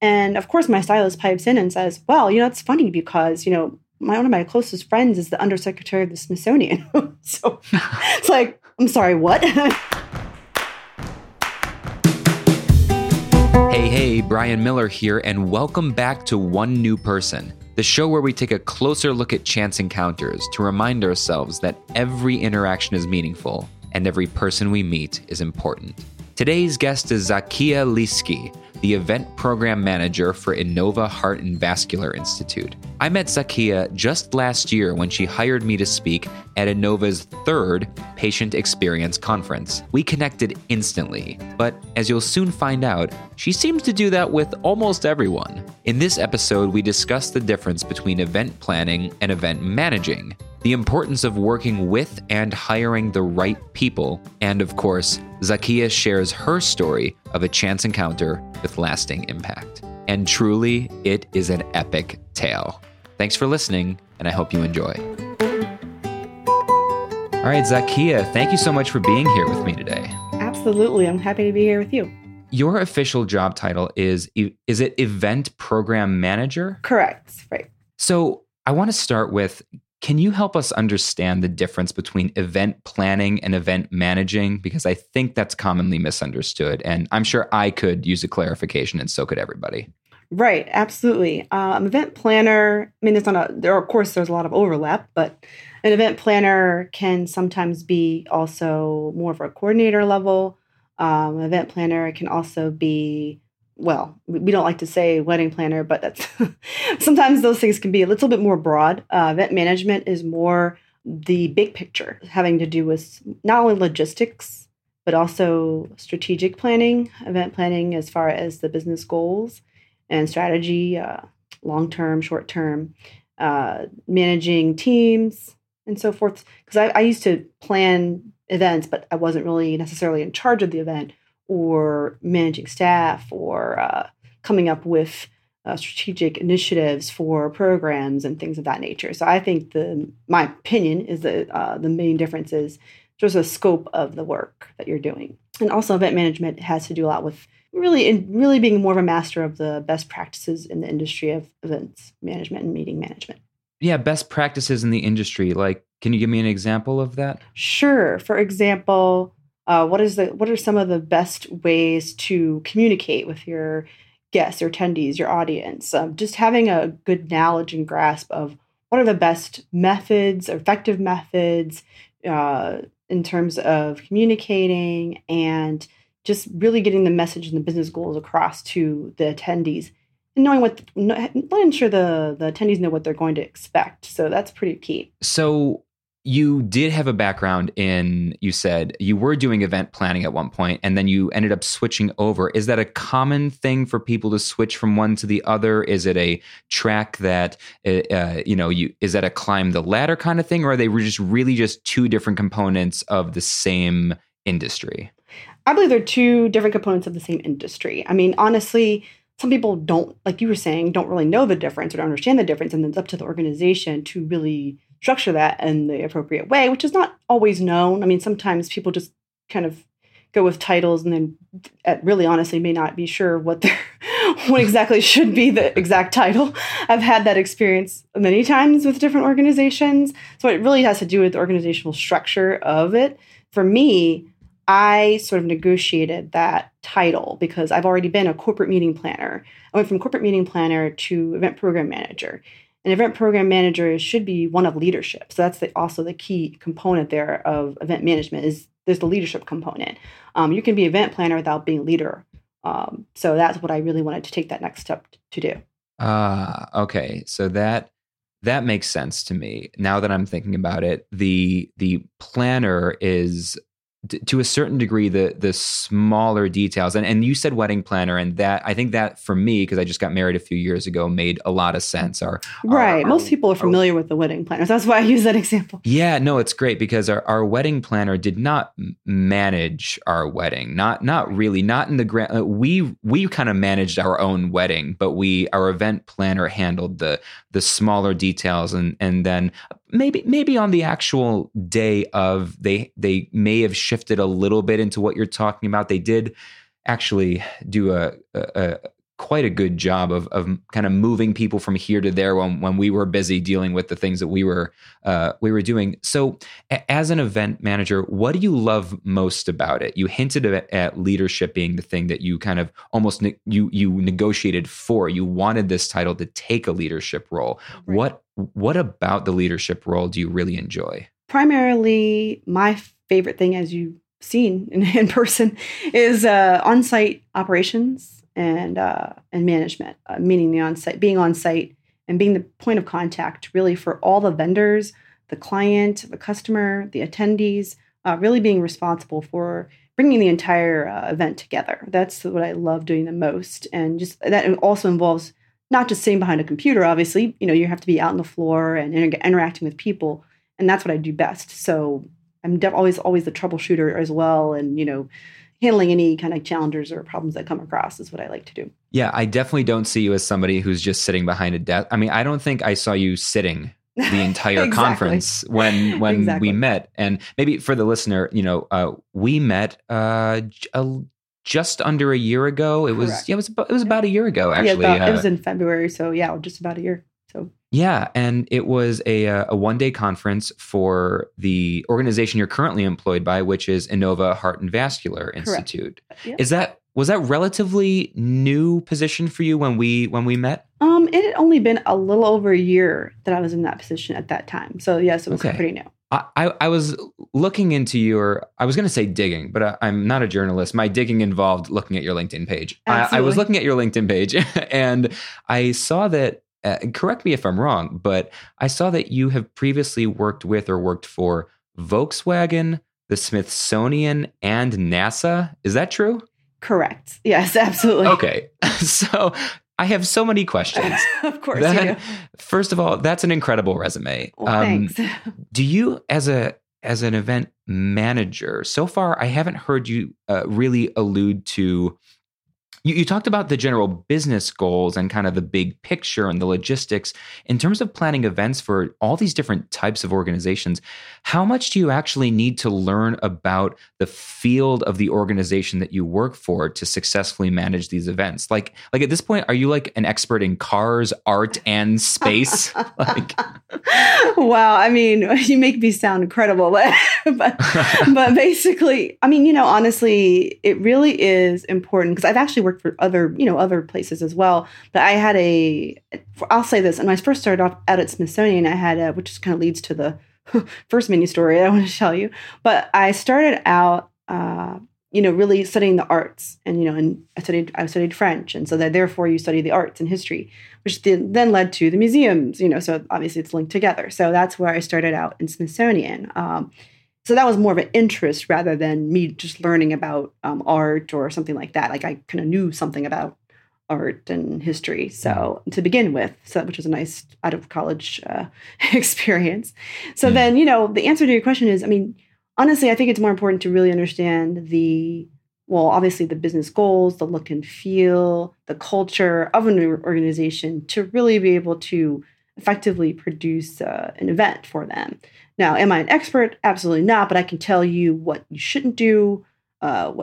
And of course, my stylist pipes in and says, well, you know, it's funny because, you know, one of my closest friends is the undersecretary of the Smithsonian. So it's like, I'm sorry, what? Hey, Brian Miller here, and welcome back to One New Person, the show where we take a closer look at chance encounters to remind ourselves that every interaction is meaningful and every person we meet is important. Today's guest is Zakia Liski, the event program manager for Inova Heart and Vascular Institute. I met Zakia just last year when she hired me to speak at Inova's third patient experience conference. We connected instantly, but as you'll soon find out, she seems to do that with almost everyone. In this episode, we discuss the difference between event planning and event managing, the importance of working with and hiring the right people, and of course, Zakia shares her story of a chance encounter with lasting impact. And truly, it is an epic tale. Thanks for listening, and I hope you enjoy. All right, Zakia, thank you so much for being here with me today. Absolutely. I'm happy to be here with you. Your official job title is it Event Program Manager? Correct. Right. So I want to start with, can you help us understand the difference between event planning and event managing? Because I think that's commonly misunderstood, and I'm sure I could use a clarification, and so could everybody. Right, absolutely. Event planner, I mean, there's a lot of overlap, but an event planner can sometimes be also more of a coordinator level. Event planner can also be, well, we don't like to say wedding planner, but that's sometimes those things can be a little bit more broad. Event management is more the big picture, having to do with not only logistics, but also strategic planning, event planning as far as the business goals and strategy, long-term, short-term, managing teams and so forth. Because I used to plan events, but I wasn't really necessarily in charge of the event, or managing staff, or coming up with strategic initiatives for programs and things of that nature. So I think my opinion is that the main difference is just the scope of the work that you're doing. And also event management has to do a lot with really being more of a master of the best practices in the industry of events management and meeting management. Yeah, best practices in the industry. Like, can you give me an example of that? Sure. For example, what are some of the best ways to communicate with your guests, your attendees, your audience? Just having a good knowledge and grasp of what are the best methods, effective methods in terms of communicating and just really getting the message and the business goals across to the attendees and knowing ensure the attendees know what they're going to expect. So that's pretty key. So you did have a background in, you said you were doing event planning at one point, and then you ended up switching over. Is that a common thing for people to switch from one to the other? Is it a track that, is that a climb the ladder kind of thing? Or are they just two different components of the same industry? I believe they're two different components of the same industry. I mean, honestly, some people don't, like you were saying, don't really know the difference or don't understand the difference. And it's up to the organization to really structure that in the appropriate way, which is not always known. I mean, sometimes people just kind of go with titles and then really honestly may not be sure what exactly should be the exact title. I've had that experience many times with different organizations. So it really has to do with the organizational structure of it. For me, I sort of negotiated that title because I've already been a corporate meeting planner. I went from corporate meeting planner to event program manager. An event program manager should be one of leadership. So that's also the key component there of event management is there's the leadership component. You can be event planner without being leader. So that's what I really wanted to take that next step to do. Okay. So that makes sense to me. Now that I'm thinking about it, the planner is to a certain degree the smaller details. And you said wedding planner, and that I think that for me, because I just got married a few years ago, made a lot of sense. Most people are familiar with the wedding planners. That's why I use that example. Yeah, no, it's great because our wedding planner did not manage our wedding. Not really, not in the grand. We kind of managed our own wedding, but our event planner handled the smaller details, and then maybe on the actual day of, they may have shifted a little bit into what you're talking about. They did actually do a quite a good job of kind of moving people from here to there when we were busy dealing with the things that we were doing. So as an event manager, what do you love most about it? You hinted at leadership being the thing that you kind of almost you negotiated for. You wanted this title to take a leadership role. Right. What about the leadership role do you really enjoy? Primarily, my favorite thing, as you've seen in person, is on-site operations. And management, meaning being on site and being the point of contact really for all the vendors, the client, the customer, the attendees, really being responsible for bringing the entire event together. That's what I love doing the most. And just that also involves not just sitting behind a computer, obviously, you have to be out on the floor and interacting with people. And that's what I do best. So I'm always the troubleshooter as well. And, handling any kind of challenges or problems that come across is what I like to do. Yeah, I definitely don't see you as somebody who's just sitting behind a desk. I mean, I don't think I saw you sitting the entire exactly. conference when exactly. we met. And maybe for the listener, we met just under a year ago. It Correct. Was it was about a year ago actually. Yeah, it was in February, so yeah, just about a year. So. Yeah, and it was a one-day conference for the organization you're currently employed by, which is Inova Heart and Vascular Institute. Yeah. Was that relatively new position for you when we met? It had only been a little over a year that I was in that position at that time. So yes, it was pretty new. I was looking into I was going to say digging, but I'm not a journalist. My digging involved looking at your LinkedIn page. I was looking at your LinkedIn page and I saw that. Correct me if I'm wrong, but I saw that you have previously worked with or worked for Volkswagen, the Smithsonian, and NASA. Is that true? Correct. Yes, absolutely. Okay. So I have so many questions. Of course you do. First of all, that's an incredible resume. Well, thanks. Do you, as an event manager, so far I haven't heard you really allude to. You talked about the general business goals and kind of the big picture and the logistics. In terms of planning events for all these different types of organizations, how much do you actually need to learn about the field of the organization that you work for to successfully manage these events? Like at this point, are you like an expert in cars, art, and space? Wow. I mean, you make me sound incredible, but basically, I mean, honestly, it really is important because I've actually worked for other places as well. But I had I'll say this, and when I first started off out at Smithsonian, I had which kind of leads to the first mini story I want to tell you. But I started out, really studying the arts, and I studied French, and so that therefore you study the arts and history, which then led to the museums. So obviously it's linked together. So that's where I started out in Smithsonian. So that was more of an interest rather than me just learning about art or something like that. Like I kind of knew something about art and history. So to begin with, which was a nice out of college experience. So then, the answer to your question is, I mean, honestly, I think it's more important to really understand obviously the business goals, the look and feel, the culture of an organization to really be able to effectively produce an event for them. Now, am I an expert? Absolutely not. But I can tell you what you shouldn't do, how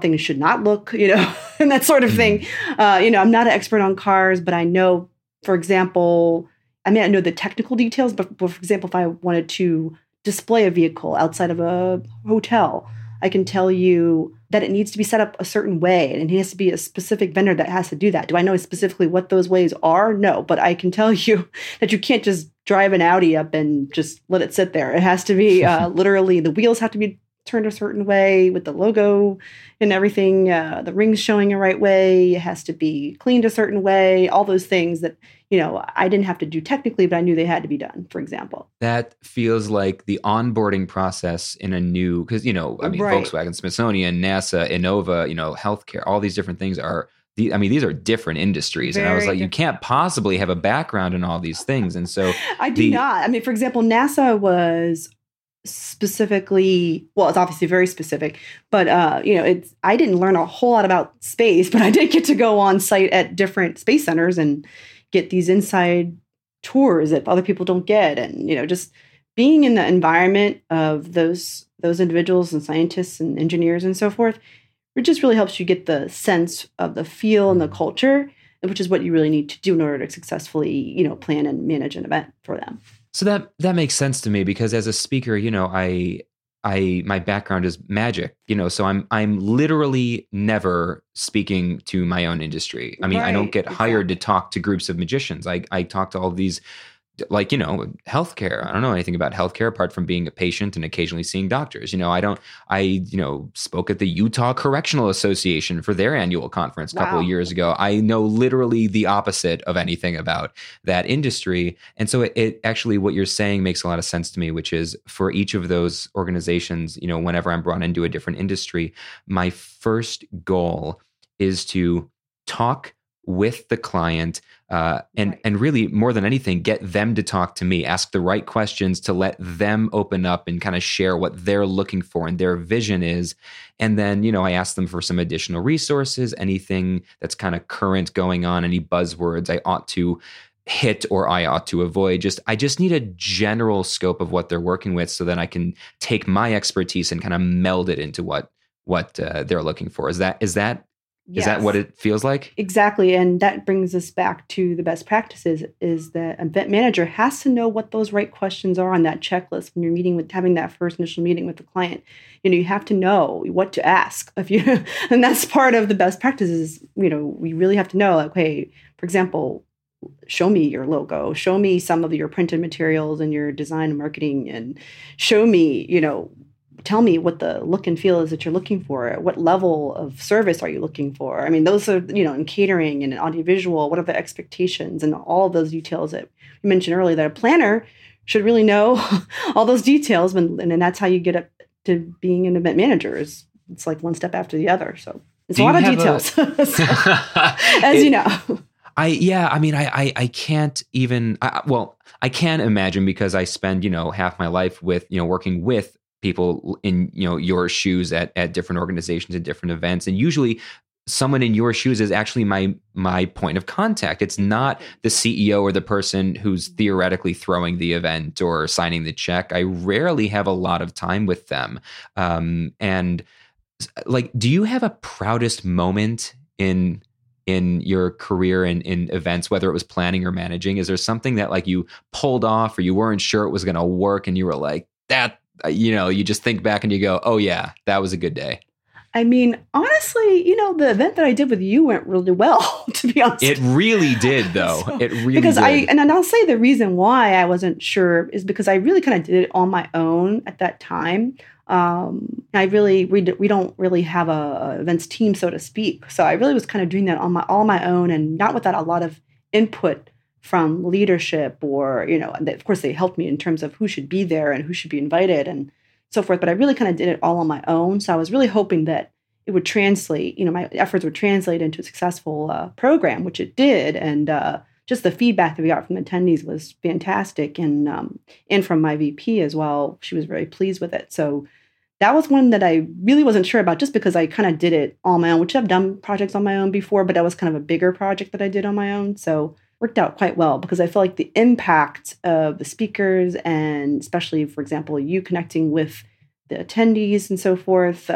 things should not look, and that sort of thing. I'm not an expert on cars, but I know, for example, I mean, I know the technical details, but for example, if I wanted to display a vehicle outside of a hotel, I can tell you that it needs to be set up a certain way and it has to be a specific vendor that has to do that. Do I know specifically what those ways are? No, but I can tell you that you can't just drive an Audi up and just let it sit there. It has to be literally the wheels have to be turned a certain way with the logo and everything. The rings showing the right way. It has to be cleaned a certain way. All those things that, I didn't have to do technically, but I knew they had to be done, for example. That feels like the onboarding process in a new, because, right. Volkswagen, Smithsonian, NASA, Inova, healthcare, all these different things are, these are different industries. Very and I was like, different. You can't possibly have a background in all these things. And so I do not. I mean, for example, NASA was specifically, well, it's obviously very specific, but, I didn't learn a whole lot about space, but I did get to go on site at different space centers and get these inside tours that other people don't get. And, just being in the environment of those individuals and scientists and engineers and so forth It just really helps you get the sense of the feel and the culture, which is what you really need to do in order to successfully, you know, plan and manage an event for them. So that makes sense to me because as a speaker, you know, I my background is magic, you know, so I'm literally never speaking to my own industry. I mean, right, I don't get hired to talk to groups of magicians. I talk to all these, like, you know, healthcare. I don't know anything about healthcare apart from being a patient and occasionally seeing doctors. You know, I spoke at the Utah Correctional Association for their annual conference a couple of years ago. I know literally the opposite of anything about that industry. And so it actually, what you're saying makes a lot of sense to me, which is for each of those organizations, you know, whenever I'm brought into a different industry, my first goal is to talk with the client and really more than anything, get them to talk to me, ask the right questions to let them open up and kind of share what they're looking for and their vision is. And then, you know, I ask them for some additional resources, anything that's kind of current going on, any buzzwords I ought to hit or I ought to avoid. I just need a general scope of what they're working with so that I can take my expertise and kind of meld it into what they're looking for. Is that Yes. Is that what it feels like? Exactly. And that brings us back to the best practices is that an event manager has to know what those right questions are on that checklist when you're having that first initial meeting with the client. You know, you have to know what to ask if you, and that's part of the best practices. You know, we really have to know, like, hey, for example, show me your logo, show me some of your printed materials and your design and marketing, and show me, you know, tell me what the look and feel is that you're looking for. What level of service are you looking for? I mean, those are, you know, in catering and in audiovisual, what are the expectations and all of those details that you mentioned earlier, that a planner should really know all those details. And that's how you get up to being an event manager. It's like one step after the other. So it's a lot of details, as you know. I can imagine because I spend, you know, half my life with, you know, working with people in, you know, your shoes at different organizations and different events. And usually someone in your shoes is actually my point of contact. It's not the CEO or the person who's theoretically throwing the event or signing the check. I rarely have a lot of time with them. And like, do you have a proudest moment in your career and in events, whether it was planning or managing? Is there something that like you pulled off or you weren't sure it was going to work and you were like, that, you know, you just think back and you go, oh yeah, that was a good day? I mean, honestly, you know, the event that I did with you went really well, to be honest. It really did, though. It really did. And I'll say the reason why I wasn't sure is because I really kind of did it on my own at that time. We don't really have a events team, so to speak. So I really was kind of doing that on my own and not without a lot of input from leadership or, you know, of course they helped me in terms of who should be there and who should be invited and so forth. But I really kind of did it all on my own. So I was really hoping that it would translate, you know, my efforts would translate into a successful program, which it did. And just the feedback that we got from attendees was fantastic. And from my VP as well, she was very pleased with it. So that was one that I really wasn't sure about just because I kind of did it on my own, which I've done projects on my own before, but that was kind of a bigger project that I did on my own. So worked out quite well because I feel like the impact of the speakers and especially, for example, you connecting with the attendees and so forth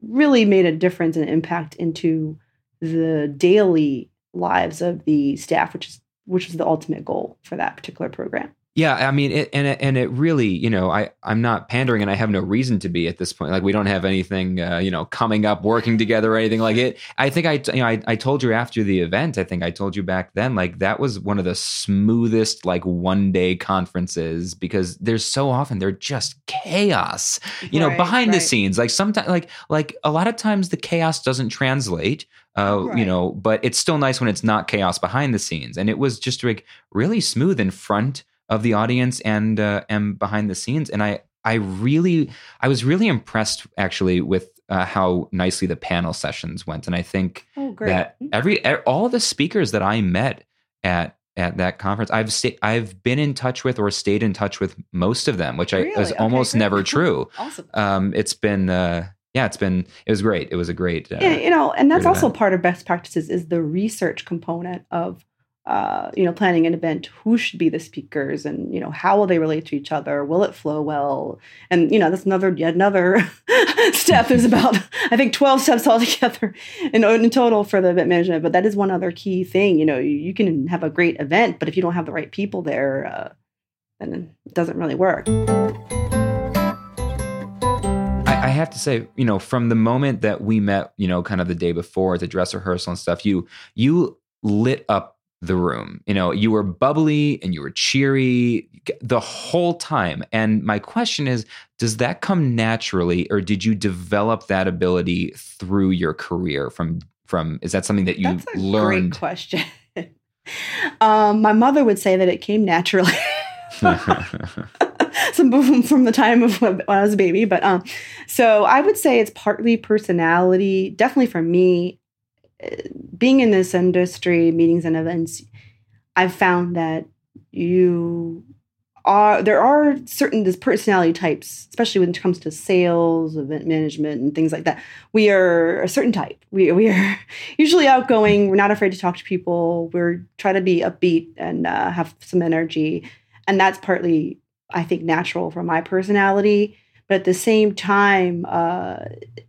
really made a difference and impact into the daily lives of the staff, which is the ultimate goal for that particular program. Yeah, I mean, it really, you know, I'm not pandering and I have no reason to be at this point. Like, we don't have anything, you know, coming up, working together or anything like it. I think I told you after the event, I think I told you back then, like, that was one of the smoothest, like, one-day conferences because there's so often they're just chaos, you know, behind the scenes. Like, sometimes, like a lot of times the chaos doesn't translate. You know, but it's still nice when it's not chaos behind the scenes. And it was just like really smooth in front of the audience and behind the scenes. And I was really impressed actually with how nicely the panel sessions went. And I think that all the speakers that I met at that conference, I've been in touch with or stayed in touch with most of them, which is almost never true. Awesome. It was great. It was a great, and that's also part of best practices is the research component of planning an event, who should be the speakers and, how will they relate to each other? Will it flow well? And, that's yet another step. There's about, I think, 12 steps altogether in total for the event management. But that is one other key thing. You can have a great event, but if you don't have the right people there, then it doesn't really work. I have to say, from the moment that we met, kind of the day before at the dress rehearsal and stuff, you lit up the room. You were bubbly and you were cheery the whole time. And my question is, does that come naturally, or did you develop that ability through your career? Is that something that you learned? That's a great question. My mother would say that it came naturally. Some from the time of when I was a baby. But so I would say it's partly personality, definitely for me. Being in this industry, meetings and events, I've found that there are certain personality types, especially when it comes to sales, event management, and things like that. We are a certain type. We are usually outgoing. We're not afraid to talk to people. We're trying to be upbeat and have some energy. And that's partly, I think, natural for my personality. But at the same time,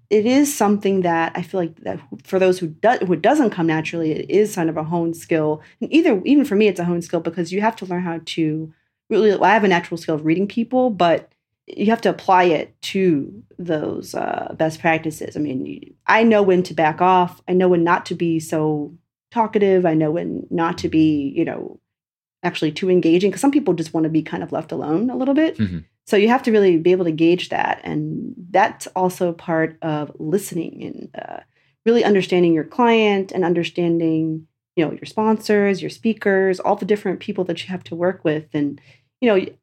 it is something that I feel like that for those who doesn't come naturally, it is kind of a honed skill. And even for me, it's a honed skill because you have to learn how to really. Well, I have a natural skill of reading people, but you have to apply it to those best practices. I mean, I know when to back off. I know when not to be so talkative. I know when not to be, actually too engaging, because some people just want to be kind of left alone a little bit. Mm-hmm. So you have to really be able to gauge that. And that's also part of listening and really understanding your client and understanding, your sponsors, your speakers, all the different people that you have to work with. And,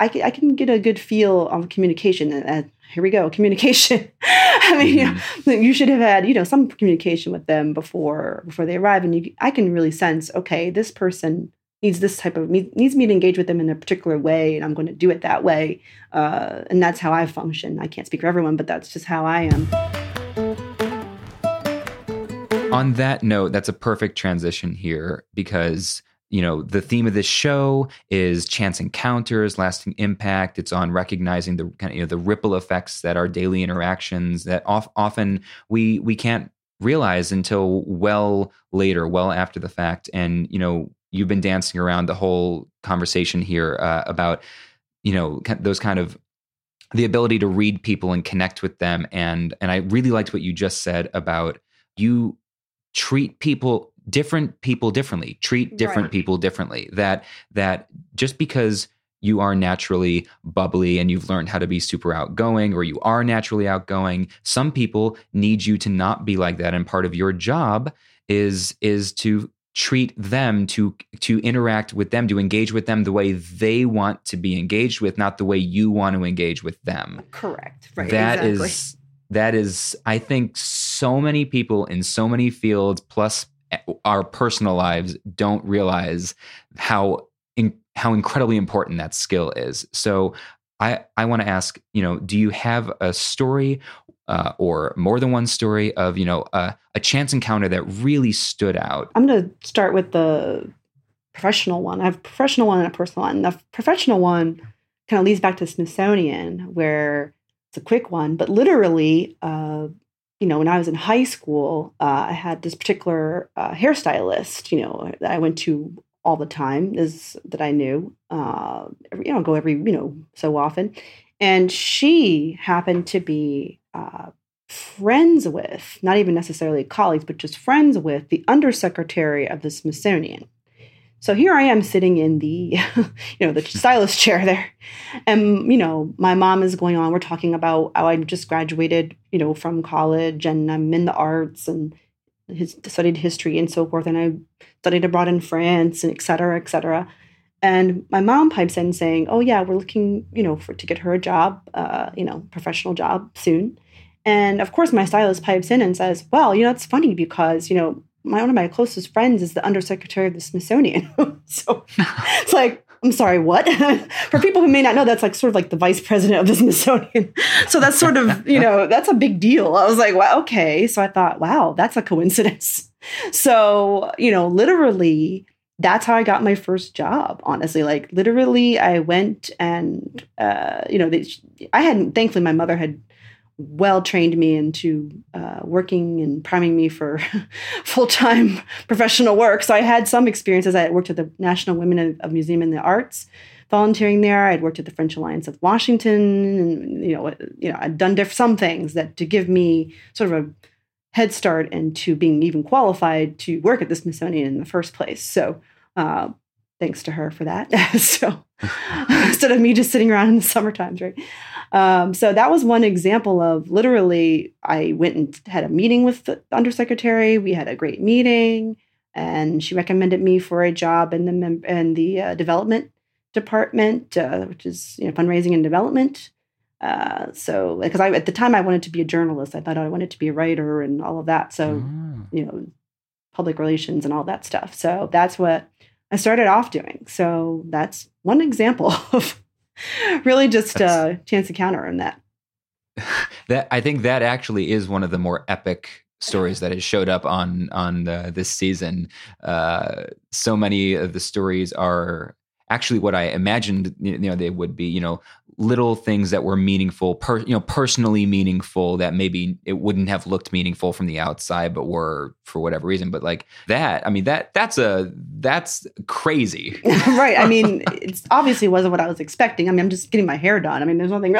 I can get a good feel on communication. And here we go, communication. I mean, you should have had, some communication with them before they arrive. And I can really sense, okay, this person needs me to engage with them in a particular way, and I'm going to do it that way. And that's how I function. I can't speak for everyone, but that's just how I am. On that note, that's a perfect transition here because, the theme of this show is chance encounters, lasting impact. It's on recognizing the kind of, the ripple effects that our daily interactions that often we can't realize until well after the fact. And, you've been dancing around the whole conversation here about, those kind of the ability to read people and connect with them. And I really liked what you just said about you treat people differently, that just because you are naturally bubbly and you've learned how to be super outgoing, or you are naturally outgoing, some people need you to not be like that. And part of your job is to treat them, to interact with them, to engage with them the way they want to be engaged with, not the way you want to engage with them. Correct. Right. That is, I think so many people in so many fields, plus our personal lives, don't realize how incredibly important that skill is. So I want to ask, do you have a story or more than one story of, a chance encounter that really stood out? I'm going to start with the professional one. I have a professional one and a personal one. The professional one kind of leads back to Smithsonian, where it's a quick one, but literally, when I was in high school, I had this particular hairstylist, that I went to all the time, that I knew, go every, so often. And she happened to be friends with, not even necessarily colleagues, but just friends with the undersecretary of the Smithsonian. So here I am sitting in the, the stylist chair there. And, my mom is going on. We're talking about how I just graduated, from college, and I'm in the arts and studied history and so forth. And I studied abroad in France, and et cetera, et cetera. And my mom pipes in saying, oh, yeah, we're looking, to get her a job, professional job soon. And, of course, my stylist pipes in and says, well, it's funny because, one of my closest friends is the undersecretary of the Smithsonian. So it's like, I'm sorry, what? For people who may not know, that's like sort of like the vice president of the Smithsonian. So that's sort of, that's a big deal. I was like, well, okay. So I thought, wow, that's a coincidence. So, literally, that's how I got my first job, honestly. Like, literally, I went and, thankfully, my mother had well-trained me into working and priming me for full-time professional work. So I had some experiences. I had worked at the National Women of Museum in the Arts, volunteering there. I'd worked at the French Alliance of Washington, and I'd done some things that to give me sort of a head start into being even qualified to work at the Smithsonian in the first place. So thanks to her for that. So instead of me just sitting around in the summer times, right? So that was one example of literally, I went and had a meeting with the undersecretary. We had a great meeting, and she recommended me for a job in the development department, which is fundraising and development. So, because at the time I wanted to be a journalist, I thought I wanted to be a writer and all of that. So, public relations and all that stuff. So that's what I started off doing. So that's one example of really just a chance encounter in that. That I think that actually is one of the more epic stories that has showed up on this season. So many of the stories are actually what I imagined, they would be, little things that were meaningful, personally meaningful, that maybe it wouldn't have looked meaningful from the outside, but were for whatever reason. But like that, I mean, that's crazy. Right. I mean, it obviously wasn't what I was expecting. I mean, I'm just getting my hair done. I mean, there's nothing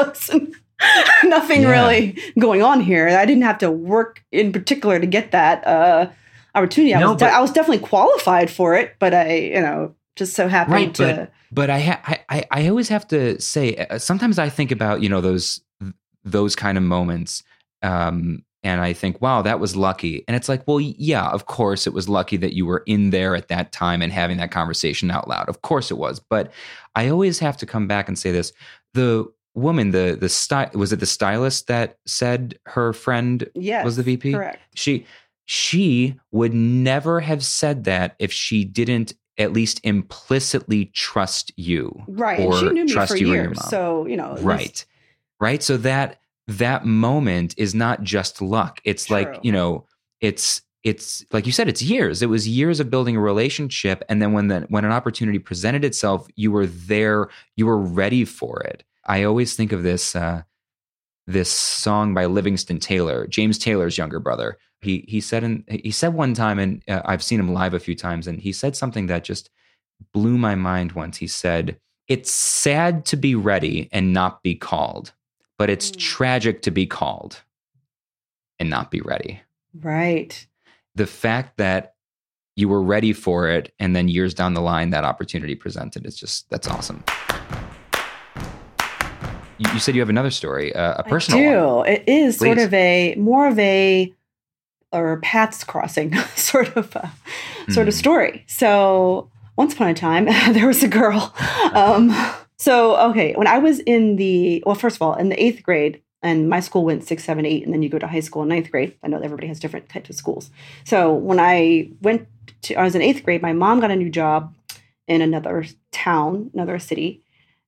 really going on here. I didn't have to work in particular to get that opportunity. I was definitely qualified for it, but I, just so happened right, to. But I always have to say, sometimes I think about, those kind of moments. And I think, wow, that was lucky. And it's like, well, yeah, of course it was lucky that you were in there at that time and having that conversation out loud. Of course it was. But I always have to come back and say this. The woman, was it the stylist that said her friend was the VP? Correct. She would never have said that if she didn't at least implicitly trust you. Right. Or she knew me trust for you years. Your mom. So, Right. Right. So that moment is not just luck. It's true. It's like you said, it's years. It was years of building a relationship. And then when an opportunity presented itself, you were there, you were ready for it. I always think of this song by Livingston Taylor, James Taylor's younger brother. He said one time, and I've seen him live a few times, and he said something that just blew my mind once. He said, "It's sad to be ready and not be called, but it's tragic to be called and not be ready." Right. The fact that you were ready for it, and then years down the line, that opportunity presented is that's awesome. You said you have another story, a personal one. I do. It is sort of more of a paths crossing sort of story. So once upon a time, there was a girl. When I was in the 8th grade, and my school went 6, 7, 8, and then you go to high school in 9th grade. I know everybody has different types of schools. So when I was in 8th grade, my mom got a new job in another town, another city.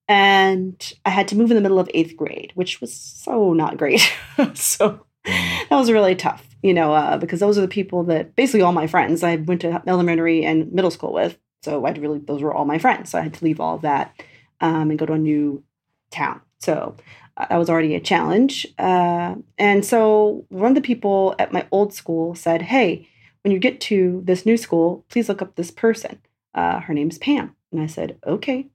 And I had to move in the middle of 8th grade, which was so not great. So that was really tough, because those are the people that basically all my friends I went to elementary and middle school with. So those were all my friends. So I had to leave all of that and go to a new town. So that was already a challenge. And so one of the people at my old school said, "Hey, when you get to this new school, please look up this person. Her name's Pam." And I said, "Okay."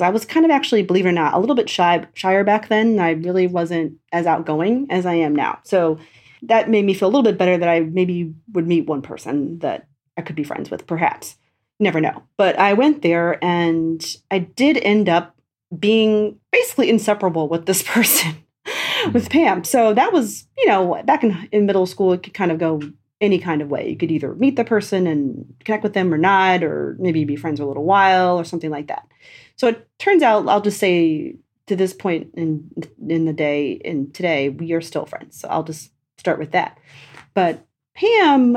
I was kind of actually, believe it or not, a little bit shyer back then. I really wasn't as outgoing as I am now. So that made me feel a little bit better that I maybe would meet one person that I could be friends with, perhaps. Never know. But I went there, and I did end up being basically inseparable with this person, with Pam. So that was, back in middle school, it could kind of go any kind of way. You could either meet the person and connect with them or not, or maybe be friends for a little while or something like that. So it turns out, I'll just say to this point in the day and today, we are still friends. So I'll just start with that. But Pam,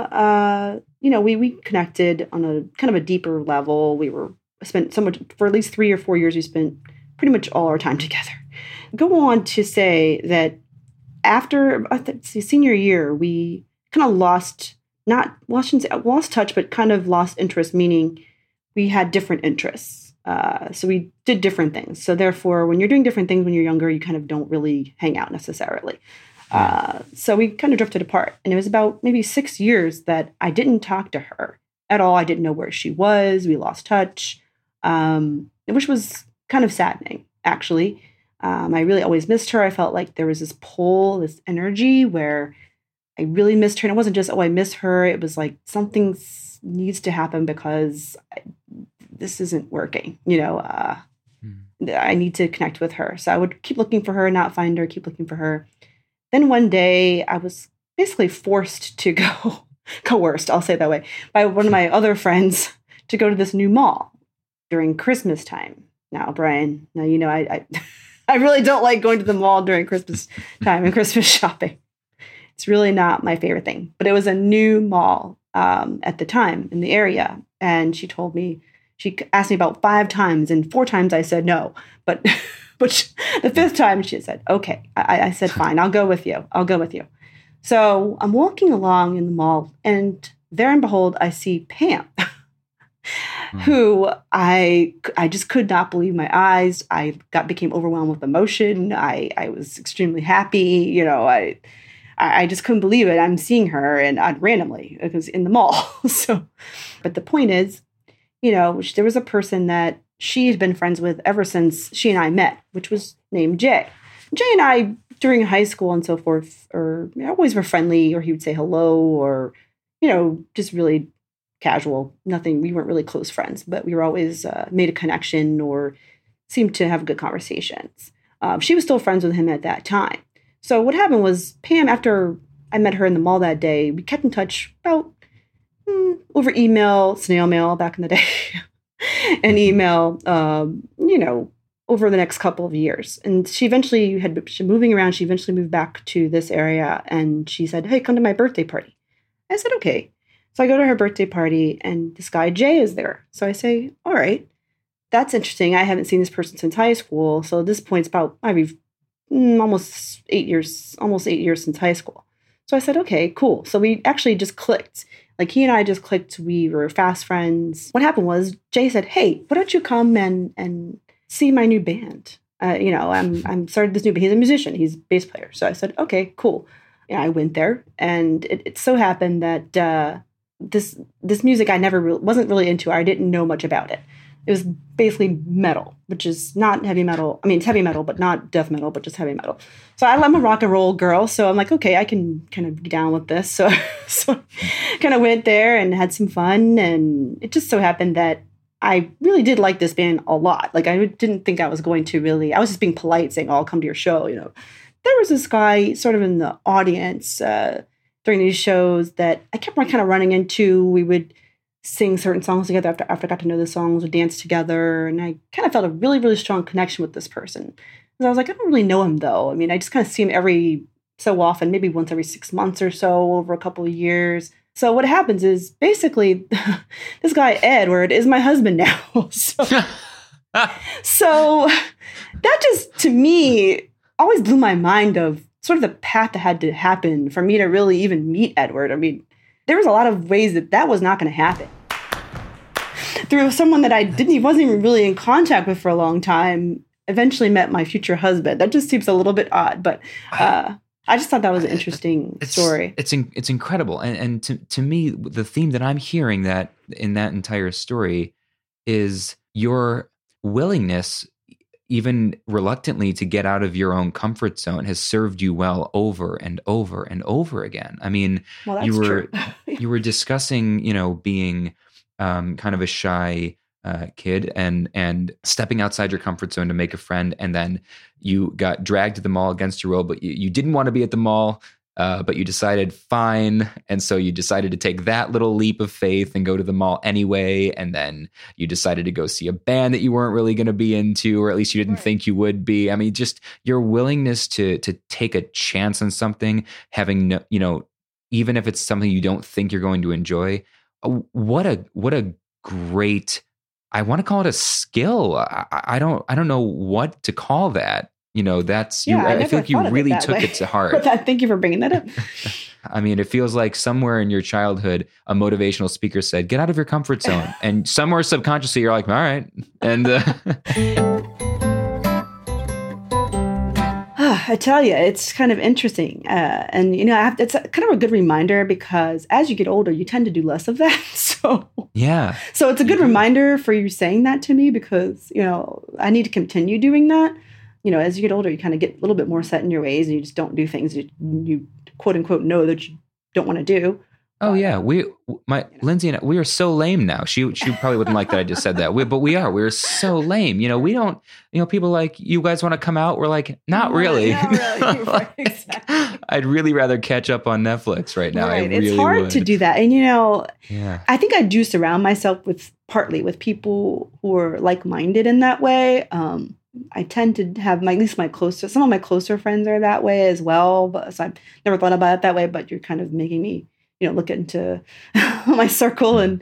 we connected on a kind of a deeper level. We spent so much, for at least 3 or 4 years, we spent pretty much all our time together. Go on to say that after senior year, we kind of lost touch, but kind of lost interest, meaning we had different interests. So we did different things. So therefore, when you're doing different things when you're younger, you kind of don't really hang out necessarily. So we kind of drifted apart. And it was about maybe 6 years that I didn't talk to her at all. I didn't know where she was. We lost touch, which was kind of saddening, actually. I really always missed her. I felt like there was this pull, this energy where I really missed her. And it wasn't just, oh, I miss her. It was like something needs to happen because this isn't working. You know, I need to connect with her. So I would keep looking for her, not find her, keep looking for her. Then one day I was basically forced to go, coerced, I'll say it that way, by one of my other friends to go to this new mall during Christmas time. Now, Brian, now, you know, I really don't like going to the mall during Christmas time and Christmas shopping. It's really not my favorite thing, but it was a new mall at the time in the area. And she told me, she asked me about 5 times, and 4 times I said no. But the 5th time she said, okay, I said, fine, I'll go with you. I'll go with you. So I'm walking along in the mall, and there and behold, I see Pam, who I just could not believe my eyes. I became overwhelmed with emotion. I was extremely happy. You know, I just couldn't believe it. I'm seeing her and randomly because in the mall. So, but the point is, you know, there was a person that she had been friends with ever since she and I met, which was named Jay. Jay and I, during high school and so forth, always were friendly, or he would say hello, or, you know, just really casual, nothing. We weren't really close friends, but we were always made a connection or seemed to have good conversations. She was still friends with him at that time. So what happened was Pam, after I met her in the mall that day, we kept in touch about over email, snail mail back in the day, and email, you know, over the next couple of years. And she eventually had been moving around. She eventually moved back to this area, and she said, hey, come to my birthday party. I said, okay. So I go to her birthday party, and this guy Jay is there. So I say, all right, that's interesting. I haven't seen this person since high school. So at this point, it's about maybe almost eight years since high school. So I said, okay, cool. So we actually just clicked. Like, he and I just clicked. We were fast friends. What happened was Jay said, hey, why don't you come and see my new band? You know, I'm started this new band. He's a musician. He's a bass player. So I said, okay, cool. And I went there. And it so happened that this music I never wasn't really into. I didn't know much about it. It was basically metal, which is not heavy metal. I mean, it's heavy metal, but not death metal, but just heavy metal. So I'm a rock and roll girl. So I'm like, okay, I can kind of be down with this. So kind of went there and had some fun. And it just so happened that I really did like this band a lot. Like, I didn't think I was going to really, I was just being polite saying, oh, I'll come to your show. You know, there was this guy sort of in the audience during these shows that I kept kind of running into. We would sing certain songs together after I got to know the songs, or dance together. And I kind of felt a really, really strong connection with this person. And I was like, I don't really know him though. I mean, I just kind of see him every so often, maybe once every 6 months or so over a couple of years. So what happens is basically this guy, Edward, is my husband now. So that just, to me, always blew my mind of sort of the path that had to happen for me to really even meet Edward. I mean, there was a lot of ways that was not going to happen. Through someone that I wasn't even really in contact with for a long time, eventually met my future husband. That just seems a little bit odd, but I just thought that was an interesting story. It's incredible. And to me, the theme that I'm hearing that in that entire story is your willingness, even reluctantly, to get out of your own comfort zone has served you well over and over and over again. I mean, well, you were you were discussing, you know, being kind of a shy kid and stepping outside your comfort zone to make a friend, and then you got dragged to the mall against your will, but you didn't want to be at the mall, but you decided fine, and so you decided to take that little leap of faith and go to the mall anyway. And then you decided to go see a band that you weren't really going to be into, or at least you didn't think you would be. I mean, just your willingness to take a chance on something, having no, you know, even if it's something you don't think you're going to enjoy. What a great, I want to call it a skill. I don't know what to call that. You know, that's, yeah, I feel like you really took it to heart. Thank you for bringing that up. I mean, it feels like somewhere in your childhood, a motivational speaker said, get out of your comfort zone. And somewhere subconsciously, you're like, all right. And I tell you, it's kind of interesting. And, you know, it's kind of a good reminder because as you get older, you tend to do less of that. So it's a good reminder for you saying that to me because, you know, I need to continue doing that. You know, as you get older, you kind of get a little bit more set in your ways and you just don't do things you quote unquote know that you don't want to do. Oh, yeah. Lindsay and I, we are so lame now. She probably wouldn't like that I just said that. But we are. We're so lame. You know, we don't, you know, people like, you guys want to come out? We're like, not really. Not really. Like, exactly. I'd really rather catch up on Netflix right now. Right. It's hard to do that. And, you know, I think I do surround myself partly with people who are like-minded in that way. I tend to have some of my closer friends are that way as well. But, so I've never thought about it that way, but you're kind of making me, you know, look into my circle and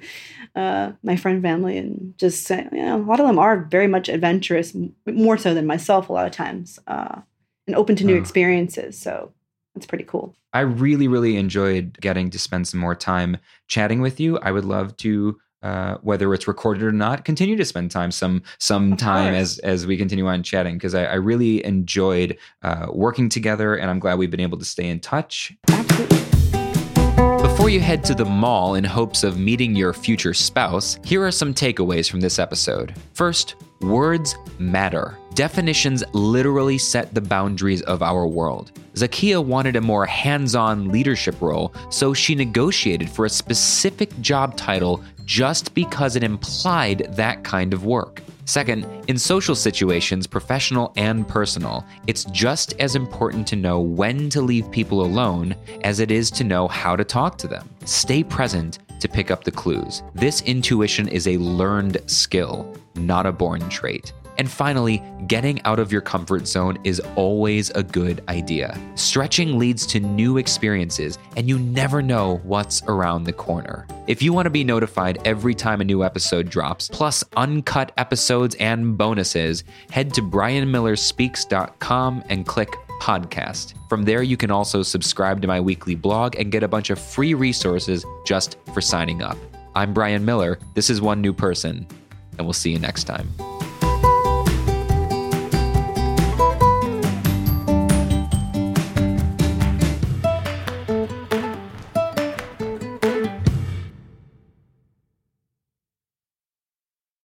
my friend family and just say, you know, a lot of them are very much adventurous, more so than myself a lot of times, and open to new experiences. So it's pretty cool. I really, really enjoyed getting to spend some more time chatting with you. I would love to, whether it's recorded or not, continue to spend time some time as we continue on chatting, because I really enjoyed working together, and I'm glad we've been able to stay in touch. Absolutely. Before you head to the mall in hopes of meeting your future spouse, here are some takeaways from this episode. First, words matter. Definitions literally set the boundaries of our world. Zakia wanted a more hands-on leadership role, so she negotiated for a specific job title just because it implied that kind of work. Second, in social situations, professional and personal, it's just as important to know when to leave people alone as it is to know how to talk to them. Stay present to pick up the clues. This intuition is a learned skill, not a born trait. And finally, getting out of your comfort zone is always a good idea. Stretching leads to new experiences, and you never know what's around the corner. If you want to be notified every time a new episode drops, plus uncut episodes and bonuses, head to brianmillerspeaks.com and click podcast. From there, you can also subscribe to my weekly blog and get a bunch of free resources just for signing up. I'm Brian Miller. This is One New Person, and we'll see you next time.